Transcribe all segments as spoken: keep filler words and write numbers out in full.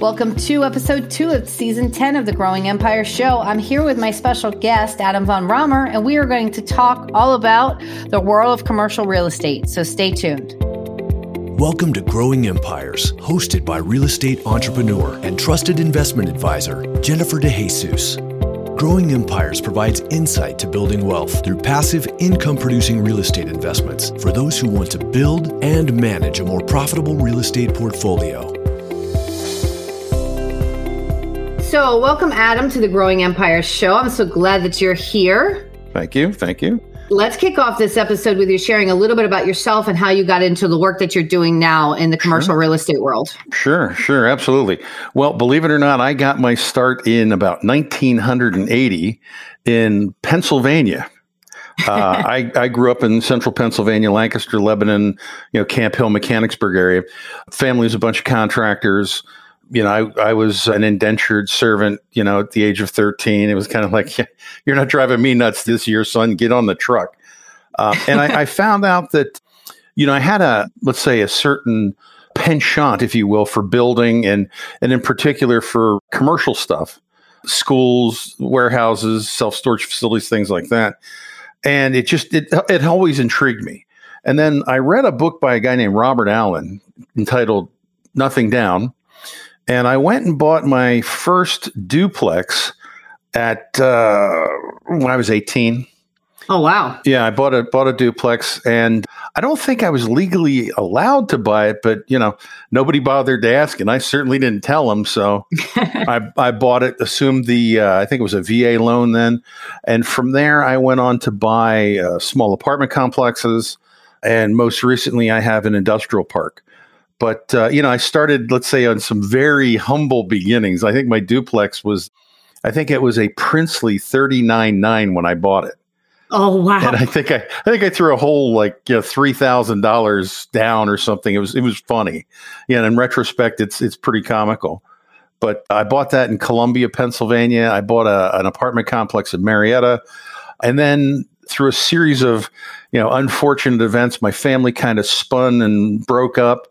Welcome to episode two of season ten of the Growing Empire Show. I'm here with my special guest, Adam von Romer, and we are going to talk all about the world of commercial real estate. So stay tuned. Welcome to Growing Empires, hosted by real estate entrepreneur and trusted investment advisor, Jennifer De Jesus. Growing Empires provides insight to building wealth through passive income-producing real estate investments for those who want to build and manage a more profitable real estate portfolio. So welcome, Adam, to the Growing Empires Show. I'm so glad that you're here. Thank you. Thank you. Let's kick off this episode with you sharing a little bit about yourself and how you got into the work that you're doing now in the commercial sure. real estate world. Sure, sure. Absolutely. Well, believe it or not, I got my start in about nineteen eighty in Pennsylvania. uh, I, I grew up in central Pennsylvania, Lancaster, Lebanon, you know, Camp Hill, Mechanicsburg area. Family was a bunch of contractors. You know, I, I was an indentured servant, you know, at the age of thirteen. It was kind of like, you're not driving me nuts this year, son. Get on the truck. Uh, and I, I found out that, you know, I had a, let's say, a certain penchant, if you will, for building and, and in particular for commercial stuff, schools, warehouses, self-storage facilities, things like that. And it just, it, it always intrigued me. And then I read a book by a guy named Robert Allen entitled Nothing Down. And I went and bought my first duplex at uh, when I was eighteen. Oh, wow. Yeah, I bought a bought a duplex, and I don't think I was legally allowed to buy it, but, you know, nobody bothered to ask, and I certainly didn't tell them. So I, I bought it, assumed the, uh, I think it was a V A loan then. And from there, I went on to buy uh, small apartment complexes, and most recently, I have an industrial park. But, uh, you know, I started, let's say, on some very humble beginnings. I think my duplex was, I think it was a princely thirty-nine nine when I bought it. Oh, wow. And I think I, I think I threw a whole, like, you know, three thousand dollars down or something. It was, it was funny. Yeah. And in retrospect, it's, it's pretty comical. But I bought that in Columbia, Pennsylvania. I bought a, an apartment complex in Marietta. And then through a series of, you know, unfortunate events, my family kind of spun and broke up.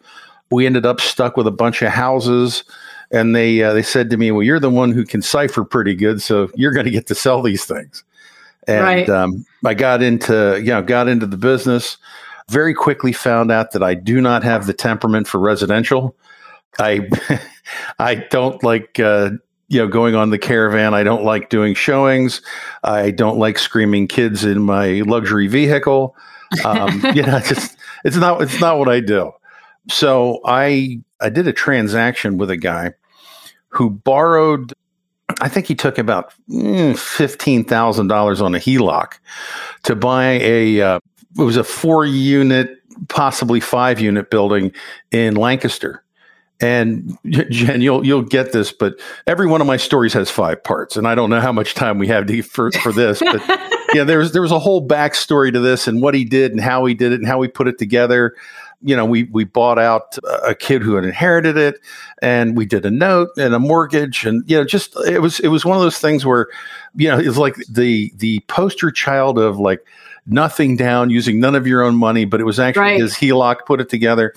We ended up stuck with a bunch of houses, and they uh, they said to me, well, you're the one who can cipher pretty good, so you're going to get to sell these things. And right. um, I got into, you know, got into the business, very quickly found out that I do not have the temperament for residential. I I don't like, uh, you know, going on the caravan. I don't like doing showings. I don't like screaming kids in my luxury vehicle. Um, you know, just, it's not it's not what I do. So I I did a transaction with a guy who borrowed, I think he took about fifteen thousand dollars on a HELOC to buy a, uh, it was a four-unit, possibly five-unit building in Lancaster. And Jen, you'll you'll get this, but every one of my stories has five parts, and I don't know how much time we have to, for for this. But yeah, there was there was a whole backstory to this and what he did and how he did it and how we put it together. You know, we we bought out a kid who had inherited it, and we did a note and a mortgage, and you know, just it was it was one of those things where, you know, it's like the the poster child of like nothing down, using none of your own money, but it was actually right. his HELOC put it together,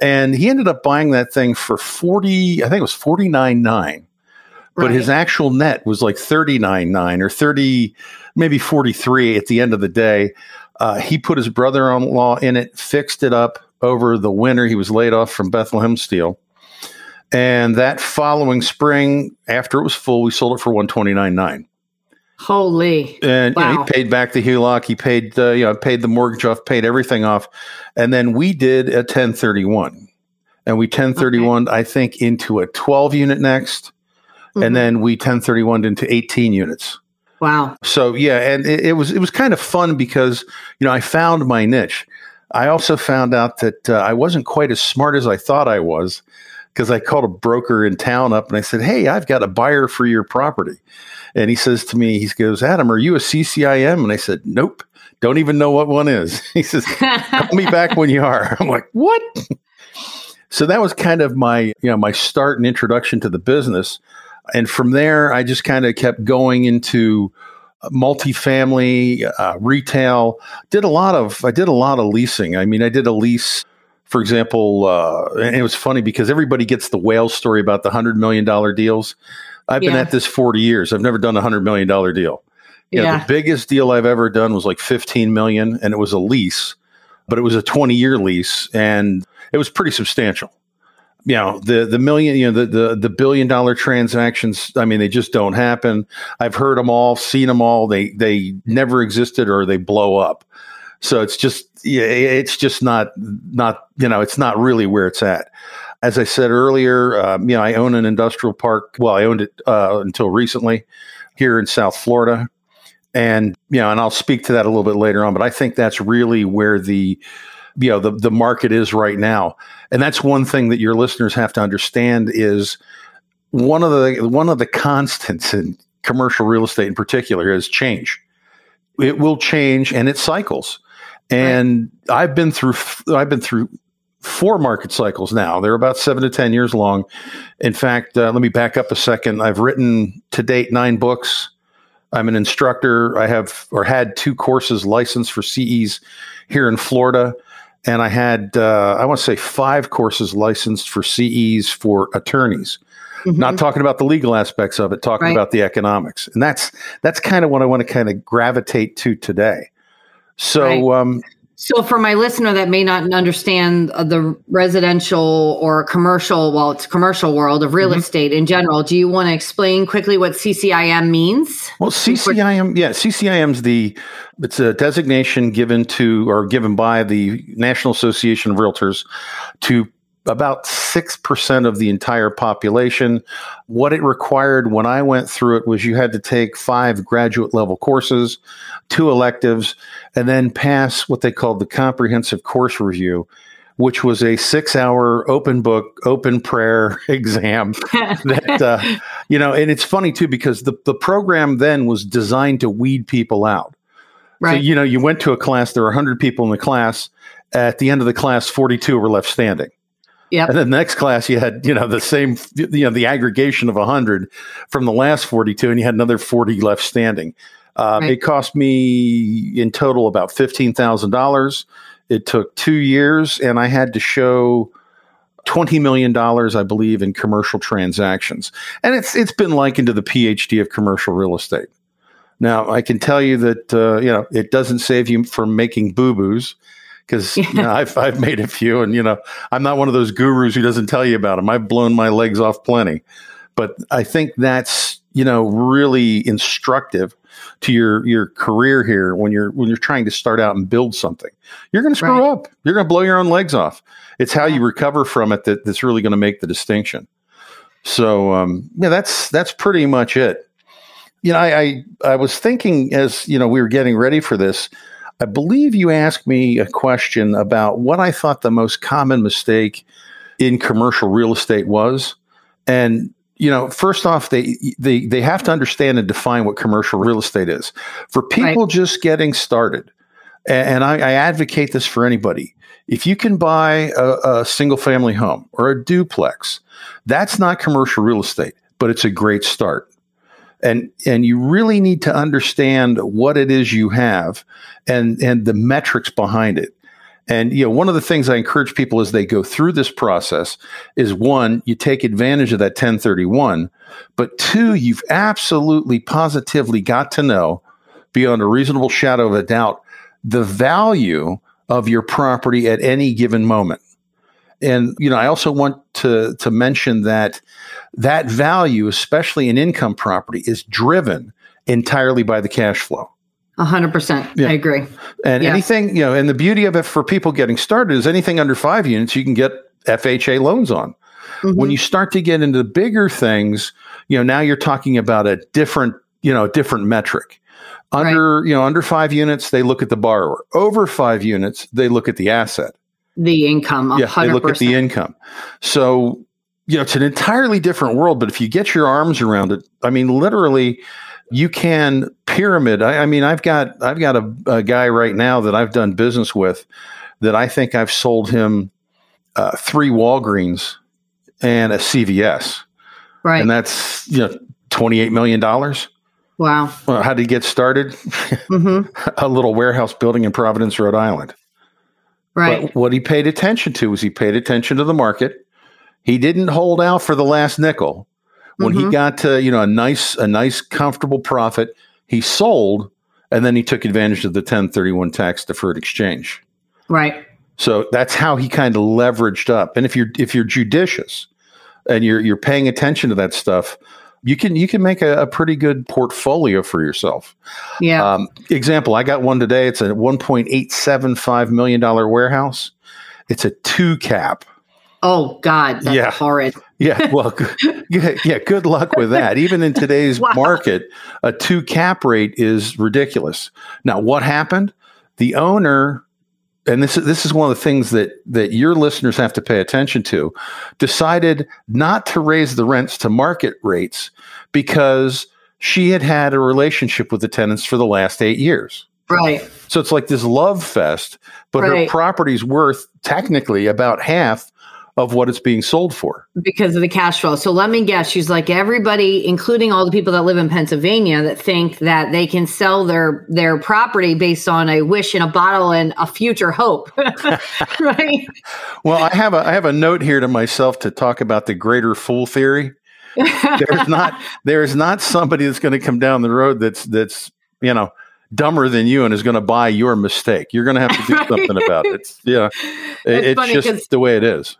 and he ended up buying that thing for forty, I think it was forty nine nine, but right. his actual net was like thirty nine nine or thirty, maybe forty three at the end of the day. Uh, he put his brother-in-law in it, fixed it up. Over the winter, he was laid off from Bethlehem Steel. And that following spring, after it was full, we sold it for one twenty-nine nine. Holy. And wow. you know, he paid back the HELOC. He paid, uh, you know, paid the mortgage off, paid everything off. And then we did a ten thirty-one. And we ten thirty-one, okay. I think, into a twelve unit next. Mm-hmm. And then we ten thirty-one into eighteen units. Wow. So, yeah. And it, it was, it was kind of fun because, you know, I found my niche. I also found out that uh, I wasn't quite as smart as I thought I was, because I called a broker in town up and I said, hey, I've got a buyer for your property. And he says to me, he goes, Adam, are you a C C I M? And I said, nope, don't even know what one is. He says, call me back when you are. I'm like, what? So that was kind of my, you know, my start and introduction to the business. And from there, I just kind of kept going into multifamily, uh, retail, did a lot of, I did a lot of leasing. I mean, I did a lease For example, uh, and it was funny because everybody gets the whale story about the one hundred million dollars deals. I've yeah. been at this forty years. I've never done a one hundred million dollars deal. You yeah. know, the biggest deal I've ever done was like fifteen million dollars, and it was a lease, but it was a twenty-year lease, and it was pretty substantial. You know, the the million, you know, the the, the billion dollar transactions, I mean, they just don't happen. I've heard them all, seen them all. They they never existed, or they blow up. So it's just yeah, it's just not not you know, it's not really where it's at. As I said earlier, um, you know, I own an industrial park. Well, I owned it uh, until recently here in South Florida, and you know, and I'll speak to that a little bit later on. But I think that's really where the you know, the, the market is right now. And that's one thing that your listeners have to understand is one of the, one of the constants in commercial real estate in particular is change. It will change, and it cycles. And right. I've been through, I've been through four market cycles now. They're about seven to ten years long. In fact, uh, let me back up a second. I've written to date nine books. I'm an instructor. I have, or had two courses licensed for C Es here in Florida. And I had, uh, I want to say five courses licensed for C Es for attorneys, mm-hmm. not talking about the legal aspects of it, talking right. about the economics. And that's, that's kind of what I want to kind of gravitate to today. So, right. um, so for my listener that may not understand the residential or commercial, well, it's commercial world of real mm-hmm. estate in general, do you want to explain quickly what C C I M means? Well, C C I M, yeah, C C I M's the, it's a designation given to, or given by the National Association of Realtors to about six percent of the entire population. What it required when I went through it was you had to take five graduate level courses, two electives, and then pass what they called the comprehensive course review, which was a six hour open book, open prayer exam that, uh, you know, and it's funny too, because the, the program then was designed to weed people out. Right. So, you know, you went to a class, there were one hundred people in the class. At the end of the class, forty-two were left standing. Yeah. And then the next class, you had, you know, the same, you know, the aggregation of one hundred from the last forty-two, and you had another forty left standing. Uh, right. It cost me in total about fifteen thousand dollars. It took two years, and I had to show twenty million dollars, I believe, in commercial transactions. And it's it's been likened to the PhD of commercial real estate. Now, I can tell you that, uh, you know, it doesn't save you from making boo-boos. Because you know, I've I've made a few, and you know, I'm not one of those gurus who doesn't tell you about them. I've blown my legs off plenty, but I think that's you know really instructive to your your career here when you're when you're trying to start out and build something. You're going to screw right. up. You're going to blow your own legs off. It's how yeah. you recover from it that, that's really going to make the distinction. So um, yeah, that's that's pretty much it. You know, I, I I was thinking as you know we were getting ready for this. I believe you asked me a question about what I thought the most common mistake in commercial real estate was. And, you know, first off, they they, they have to understand and define what commercial real estate is. For people right. just getting started, and I, I advocate this for anybody, if you can buy a, a single-family home or a duplex, that's not commercial real estate, but it's a great start. And and you really need to understand what it is you have and and the metrics behind it. And you know, one of the things I encourage people as they go through this process is one, you take advantage of that ten thirty-one, but two, you've absolutely positively got to know beyond a reasonable shadow of a doubt the value of your property at any given moment. And, you know, I also want to, to mention that that value, especially in income property, is driven entirely by the cash flow. A hundred percent. I agree. And yeah. anything, you know, and the beauty of it for people getting started is anything under five units, you can get F H A loans on. Mm-hmm. When you start to get into the bigger things, you know, now you're talking about a different, you know, a different metric. Under, right. you know, under five units, they look at the borrower. Over five units, they look at the asset. The income, yeah, one hundred percent. They look at the income. So, you know, it's an entirely different world, but if you get your arms around it, I mean, literally you can pyramid. I, I mean, I've got, I've got a, a guy right now that I've done business with that I think I've sold him uh, three Walgreens and a C V S. Right. And that's, you know, twenty-eight million dollars. Wow. Well, how did he get started? Mm-hmm. A little warehouse building in Providence, Rhode Island. Right. But what he paid attention to was he paid attention to the market. He didn't hold out for the last nickel. When mm-hmm. he got to, you know, a nice, a nice, comfortable profit, he sold, and then he took advantage of the ten thirty-one tax deferred exchange. Right. So that's how he kind of leveraged up. And if you're if you're judicious and you're you're paying attention to that stuff, you can you can make a, a pretty good portfolio for yourself. Yeah. Um, example, I got one today. It's a one point eight seven five million dollars warehouse. It's a two cap. Oh God, that's yeah. horrid. Yeah, well, yeah, yeah, good luck with that. Even in today's wow. market, a two cap rate is ridiculous. Now, what happened? The owner, and this is this is one of the things that that your listeners have to pay attention to, decided not to raise the rents to market rates because she had had a relationship with the tenants for the last eight years. Right. So it's like this love fest, but right. her property's worth technically about half of what it's being sold for because of the cash flow. So let me guess, she's like everybody, including all the people that live in Pennsylvania that think that they can sell their, their property based on a wish and a bottle and a future hope. Right. Well, I have a, I have a note here to myself to talk about the greater fool theory. There's not, there is not somebody that's going to come down the road that's, that's, you know, dumber than you and is going to buy your mistake. You're going to have to do something about it. It's, yeah, it, it's just the way it is.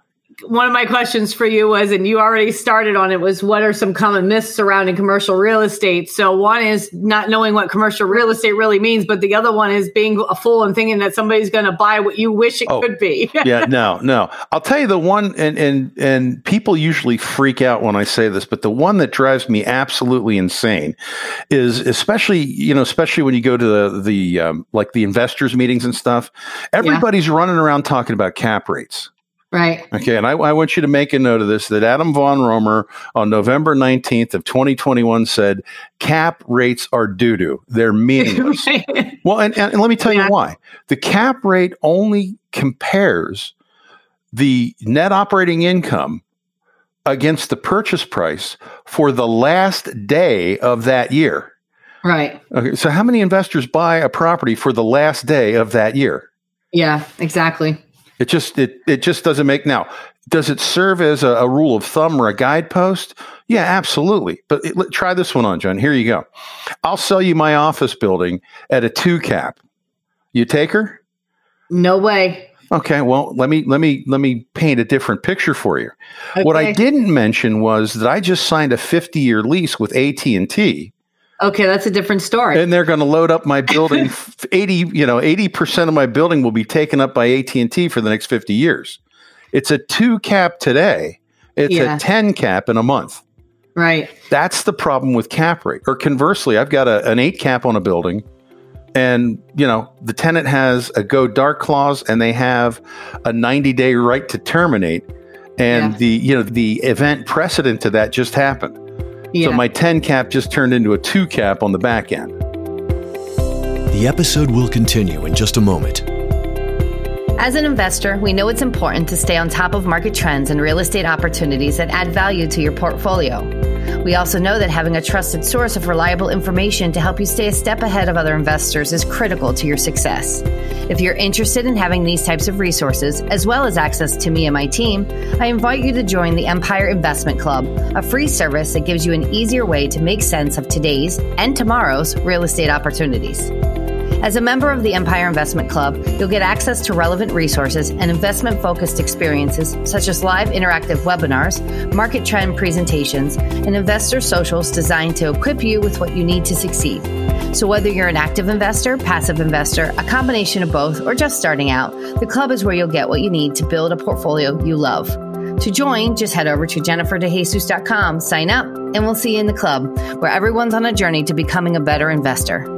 One of my questions for you was, and you already started on it, was what are some common myths surrounding commercial real estate? So one is not knowing what commercial real estate really means, but the other one is being a fool and thinking that somebody's going to buy what you wish it oh, could be. yeah, no, no. I'll tell you the one, and, and, and people usually freak out when I say this, but the one that drives me absolutely insane is especially, you know, especially when you go to the, the um, like the investors meetings and stuff, everybody's yeah. running around talking about cap rates. Right. Okay. And I, I want you to make a note of this, that Adam von Romer on November nineteenth of twenty twenty-one said, cap rates are doo-doo. They're meaningless. Right. Well, and, and let me tell yeah. you why. The cap rate only compares the net operating income against the purchase price for the last day of that year. Right. Okay. So how many investors buy a property for the last day of that year? Yeah, exactly. It just it it just doesn't make. Now, does it serve as a, a rule of thumb or a guidepost? Yeah, absolutely. But it, let, try this one on, John. Here you go. I'll sell you my office building at a two cap. You take her? No way. Okay. Well, let me let me let me paint a different picture for you. Okay. What I didn't mention was that I just signed a fifty-year lease with A T and T. Okay, that's a different story. And they're going to load up my building. eighty, you know, eighty percent of my building will be taken up by A T and T for the next fifty years. It's a two cap today. It's yeah. a ten cap in a month. Right. That's the problem with cap rate. Or conversely, I've got a, an eight cap on a building and, you know, the tenant has a go dark clause and they have a ninety day right to terminate. And yeah. the, you know, the event precedent to that just happened. Yeah. So my ten cap just turned into a two cap on the back end. The episode will continue in just a moment. As an investor, we know it's important to stay on top of market trends and real estate opportunities that add value to your portfolio. We also know that having a trusted source of reliable information to help you stay a step ahead of other investors is critical to your success. If you're interested in having these types of resources, as well as access to me and my team, I invite you to join the Empire Investment Club, a free service that gives you an easier way to make sense of today's and tomorrow's real estate opportunities. As a member of the Empire Investment Club, you'll get access to relevant resources and investment-focused experiences such as live interactive webinars, market trend presentations, and investor socials designed to equip you with what you need to succeed. So whether you're an active investor, passive investor, a combination of both, or just starting out, the club is where you'll get what you need to build a portfolio you love. To join, just head over to Jennifer De Jesus dot com, sign up, and we'll see you in the club, where everyone's on a journey to becoming a better investor.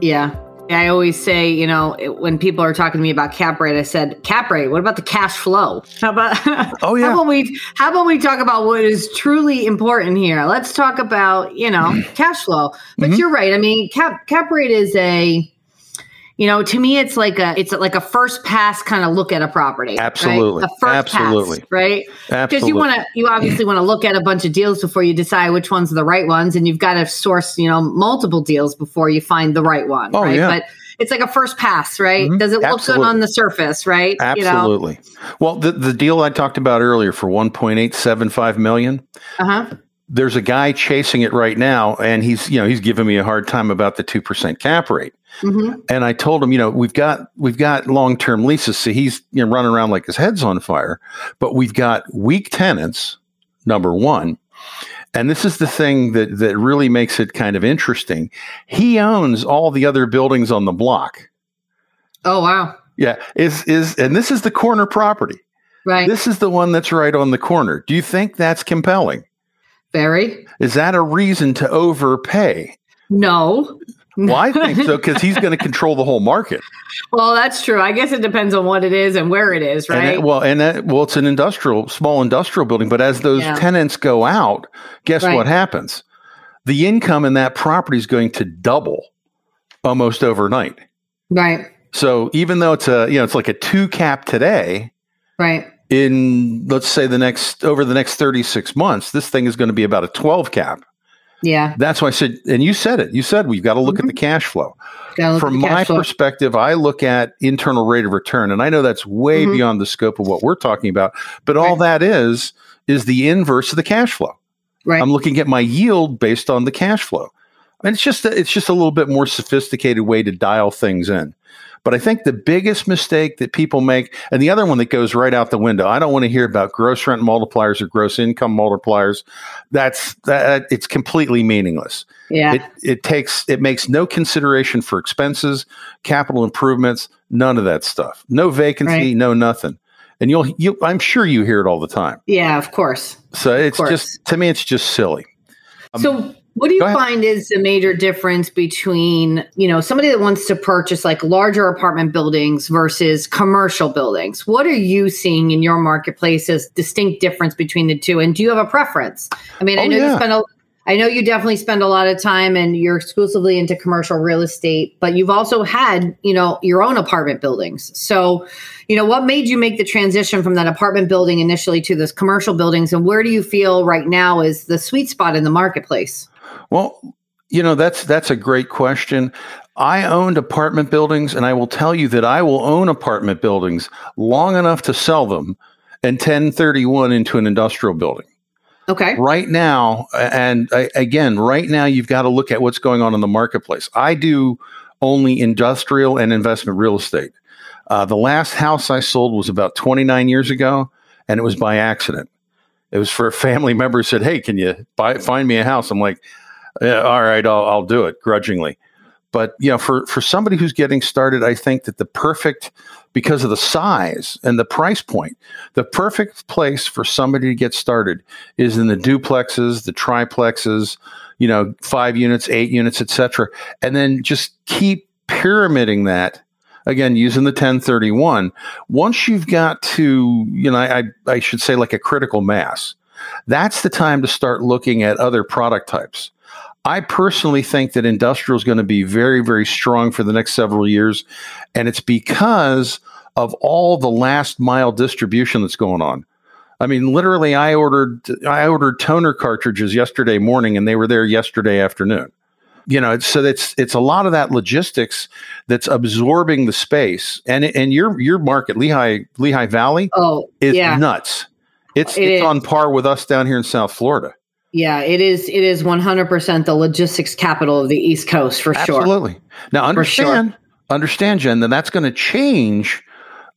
Yeah. I always say, you know, when people are talking to me about cap rate, I said, cap rate, what about the cash flow? How about, oh, yeah. how about we, how about we talk about what is truly important here? Let's talk about, you know, cash flow, but mm-hmm. you're right. I mean, cap, cap rate is a, you know, to me, it's like a, it's like a first pass kind of look at a property. Absolutely. Right? A first Absolutely. pass, right? Absolutely. Because you want to, you obviously want to look at a bunch of deals before you decide which ones are the right ones. And you've got to source, you know, multiple deals before you find the right one. Oh, right? Yeah. But it's like a first pass, right? Mm-hmm. Does it look Absolutely. good on the surface, right? Absolutely. You know? Well, the, the deal I talked about earlier for one point eight seven five million dollars, uh-huh. there's a guy chasing it right now, and he's, you know, he's giving me a hard time about the two percent cap rate. Mm-hmm. And I told him, you know, we've got, we've got long-term leases. So he's, you know, running around like his head's on fire, but we've got weak tenants, number one. And this is the thing that, that really makes it kind of interesting. He owns all the other buildings on the block. Oh, wow. Yeah. Is, is, and this is the corner property, right? This is the one that's right on the corner. Do you think that's compelling? Very. Is that a reason to overpay? No. Well, I think so, because he's going to control the whole market. Well, that's true. I guess it depends on what it is and where it is, right? And it, well, and that, well, it's an industrial, small industrial building. But as those yeah. tenants go out, guess right. what happens? The income in that property is going to double almost overnight. Right. So even though it's a, you know, it's like a two cap today. Right. In, let's say, the next, over the next thirty-six months, this thing is going to be about a twelve cap. Yeah. That's why I said, and you said it, you said, we've got to look mm-hmm. at the cash flow. From my flow. perspective, I look at internal rate of return, and I know that's way mm-hmm. beyond the scope of what we're talking about, but right. all that is, is the inverse of the cash flow. Right. I'm looking at my yield based on the cash flow. And it's just, a, it's just a little bit more sophisticated way to dial things in. But I think the biggest mistake that people make, and the other one that goes right out the window, I don't want to hear about gross rent multipliers or gross income multipliers. That's that. It's completely meaningless. Yeah. It, it takes, it makes no consideration for expenses, capital improvements, none of that stuff. No vacancy, right. no nothing. And you'll, you, I'm sure you hear it all the time. Yeah, of course. So it's course. just, to me, it's just silly. Um, so. What do you find is the major difference between, you know, somebody that wants to purchase like larger apartment buildings versus commercial buildings? What are you seeing in your marketplace as distinct difference between the two? And do you have a preference? I mean, oh, I know yeah. you spend a, I know you definitely spend a lot of time and you're exclusively into commercial real estate, but you've also had, you know, your own apartment buildings. So, you know, what made you make the transition from that apartment building initially to this commercial buildings? And where do you feel right now is the sweet spot in the marketplace? Well, you know, that's that's a great question. I owned apartment buildings, and I will tell you that I will own apartment buildings long enough to sell them and ten thirty-one into an industrial building. Okay. Right now, and I, again, right now, you've got to look at what's going on in the marketplace. I do only industrial and investment real estate. Uh, the last house I sold was about twenty-nine years ago, and it was by accident. It was for a family member who said, hey, can you buy, find me a house? I'm like, yeah, all right, I'll, I'll do it grudgingly. But, you know, for, for somebody who's getting started, I think that the perfect, because of the size and the price point, the perfect place for somebody to get started is in the duplexes, the triplexes, you know, five units, eight units, et cetera. And then just keep pyramiding that. Again, using the ten thirty-one, once you've got to, you know, I, I should say like a critical mass, that's the time to start looking at other product types. I personally think that industrial is going to be very, very strong for the next several years. And it's because of all the last mile distribution that's going on. I mean, literally, I ordered, I ordered toner cartridges yesterday morning, and they were there yesterday afternoon. You know, so it's it's a lot of that logistics that's absorbing the space, and and your your market, Lehigh Lehigh Valley, oh, is yeah. nuts. It's it it's is. on par with us down here in South Florida. Yeah, it is. It is one hundred percent the logistics capital of the East Coast for Absolutely. sure. Absolutely. Now understand, sure. understand, Jen, that that's going to change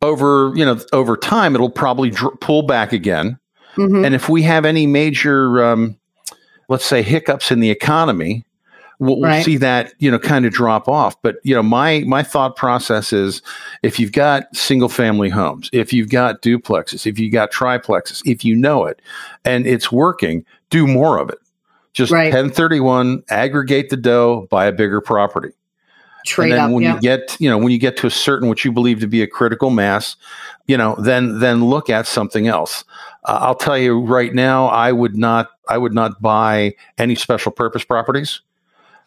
over you know over time. It'll probably dr- pull back again, mm-hmm. and if we have any major, um, let's say, hiccups in the economy. We'll, right. we'll see that, you know, kind of drop off. But, you know, my my thought process is if you've got single family homes, if you've got duplexes, if you've got triplexes, if you know it and it's working, do more of it. Just right. ten thirty-one, aggregate the dough, buy a bigger property. Trade and then up, when yeah. you get, you know, when you get to a certain, what you believe to be a critical mass, you know, then then look at something else. Uh, I'll tell you right now, I would not I would not buy any special purpose properties.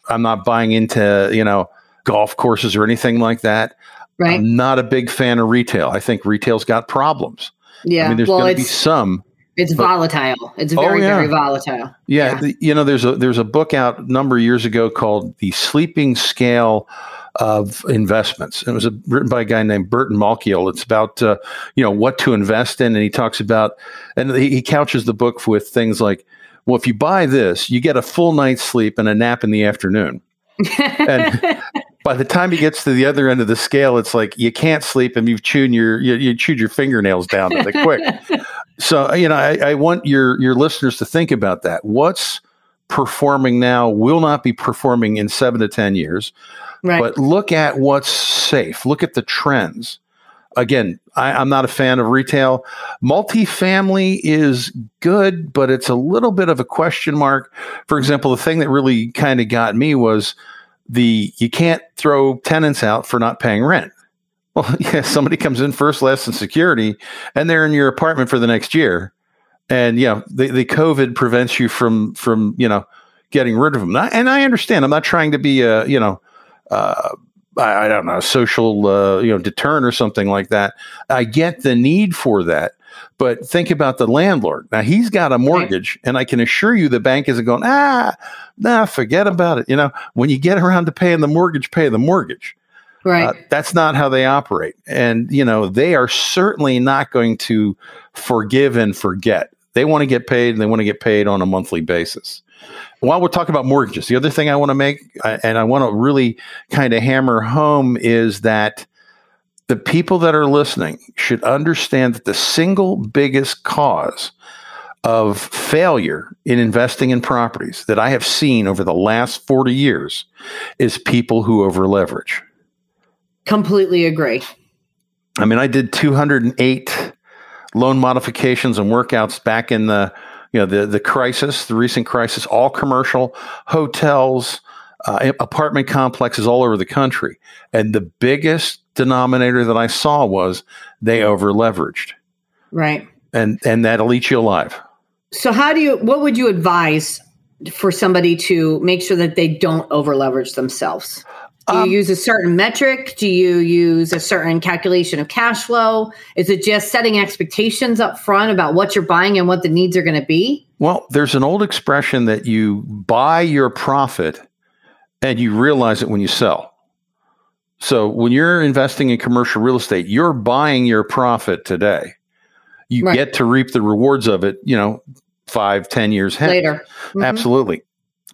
I'm not buying into, you know, golf courses or anything like that. Right. I'm not a big fan of retail. I think retail's got problems. Yeah. I mean, there's well, going to be some. It's but, volatile. It's very, oh, yeah. very volatile. Yeah. yeah. You know, there's a, there's a book out a number of years ago called The Sleeping Scale of investments. It was a, written by a guy named Burton Malkiel. It's about, uh, you know, what to invest in. And he talks about, and he, he couches the book with things like, well, if you buy this, you get a full night's sleep and a nap in the afternoon. And by the time he gets to the other end of the scale, it's like, you can't sleep and you've chewed your, you, you chewed your fingernails down to the quick. So, you know, I, I want your, your listeners to think about that. What's performing now will not be performing in seven to ten years, right? But look at what's safe. Look at the trends. Again, I, I'm not a fan of retail. Multifamily is good, but it's a little bit of a question mark. For example, the thing that really kind of got me was the, you can't throw tenants out for not paying rent. Well, yeah, somebody comes in first, last, and security, and they're in your apartment for the next year. And, you know, the, the COVID prevents you from, from, you know, getting rid of them. And I understand. I'm not trying to be a, you know, uh, I, I don't know, social, uh, you know, deterrent or something like that. I get the need for that. But think about the landlord. Now, he's got a mortgage, and I can assure you the bank isn't going, ah, nah, forget about it. You know, when you get around to paying the mortgage, pay the mortgage. Right. Uh, that's not how they operate. And, you know, they are certainly not going to forgive and forget. They want to get paid, and they want to get paid on a monthly basis. While we're talking about mortgages, the other thing I want to make, and I want to really kind of hammer home, is that the people that are listening should understand that the single biggest cause of failure in investing in properties that I have seen over the last forty years is people who over-leverage. Completely agree. I mean, I did two hundred eight loan modifications and workouts back in the, you know, the the crisis, the recent crisis, all commercial, hotels, uh, apartment complexes all over the country. And the biggest denominator that I saw was they over-leveraged. Right. And, and that'll eat you alive. So how do you, what would you advise for somebody to make sure that they don't over-leverage themselves? Do you um, use a certain metric? Do you use a certain calculation of cash flow? Is it just setting expectations up front about what you're buying and what the needs are going to be? Well, there's an old expression that you buy your profit and you realize it when you sell. So when you're investing in commercial real estate, you're buying your profit today. You right. get to reap the rewards of it, you know, five, ten years hence. Later. Mm-hmm. Absolutely.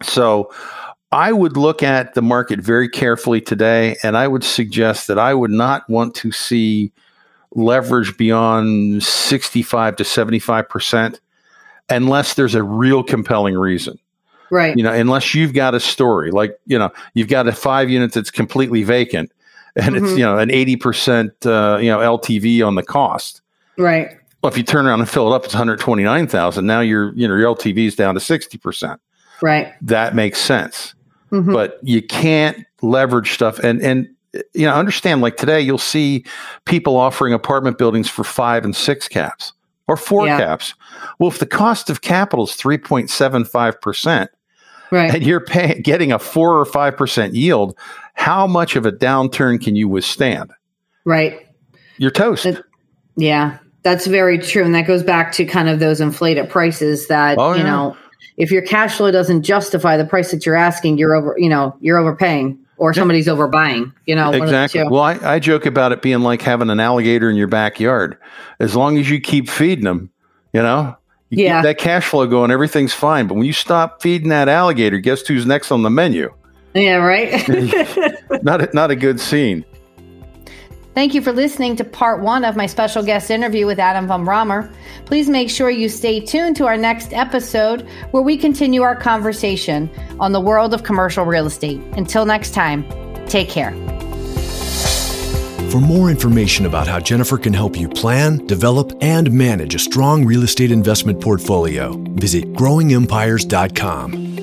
So I would look at the market very carefully today, and I would suggest that I would not want to see leverage beyond sixty-five to seventy-five percent unless there's a real compelling reason. Right. You know, unless you've got a story, like, you know, you've got a five unit that's completely vacant and mm-hmm. it's, you know, an eighty percent, uh, you know, L T V on the cost. Right. Well, if you turn around and fill it up, it's one hundred twenty-nine thousand. Now your, you know, your L T V is down to sixty percent. Right. That makes sense. Mm-hmm. But you can't leverage stuff. And, and, you know, understand, like today, you'll see people offering apartment buildings for five and six caps or four yeah. caps. Well, if the cost of capital is three point seven five percent right. and you're pay- getting a four or five percent yield, how much of a downturn can you withstand? Right. You're toast. That, yeah, that's very true. And that goes back to kind of those inflated prices that, oh, you yeah. know, if your cash flow doesn't justify the price that you're asking, you're over, you know, you're overpaying, or somebody's yeah. overbuying, you know. Exactly. Well, I, I joke about it being like having an alligator in your backyard. As long as you keep feeding them, you know, you yeah. keep that cash flow going, everything's fine. But when you stop feeding that alligator, guess who's next on the menu? Yeah, right. not, a, not a good scene. Thank you for listening to part one of my special guest interview with Adam von Romer. Please make sure you stay tuned to our next episode where we continue our conversation on the world of commercial real estate. Until next time, take care. For more information about how Jennifer can help you plan, develop, and manage a strong real estate investment portfolio, visit growing empires dot com.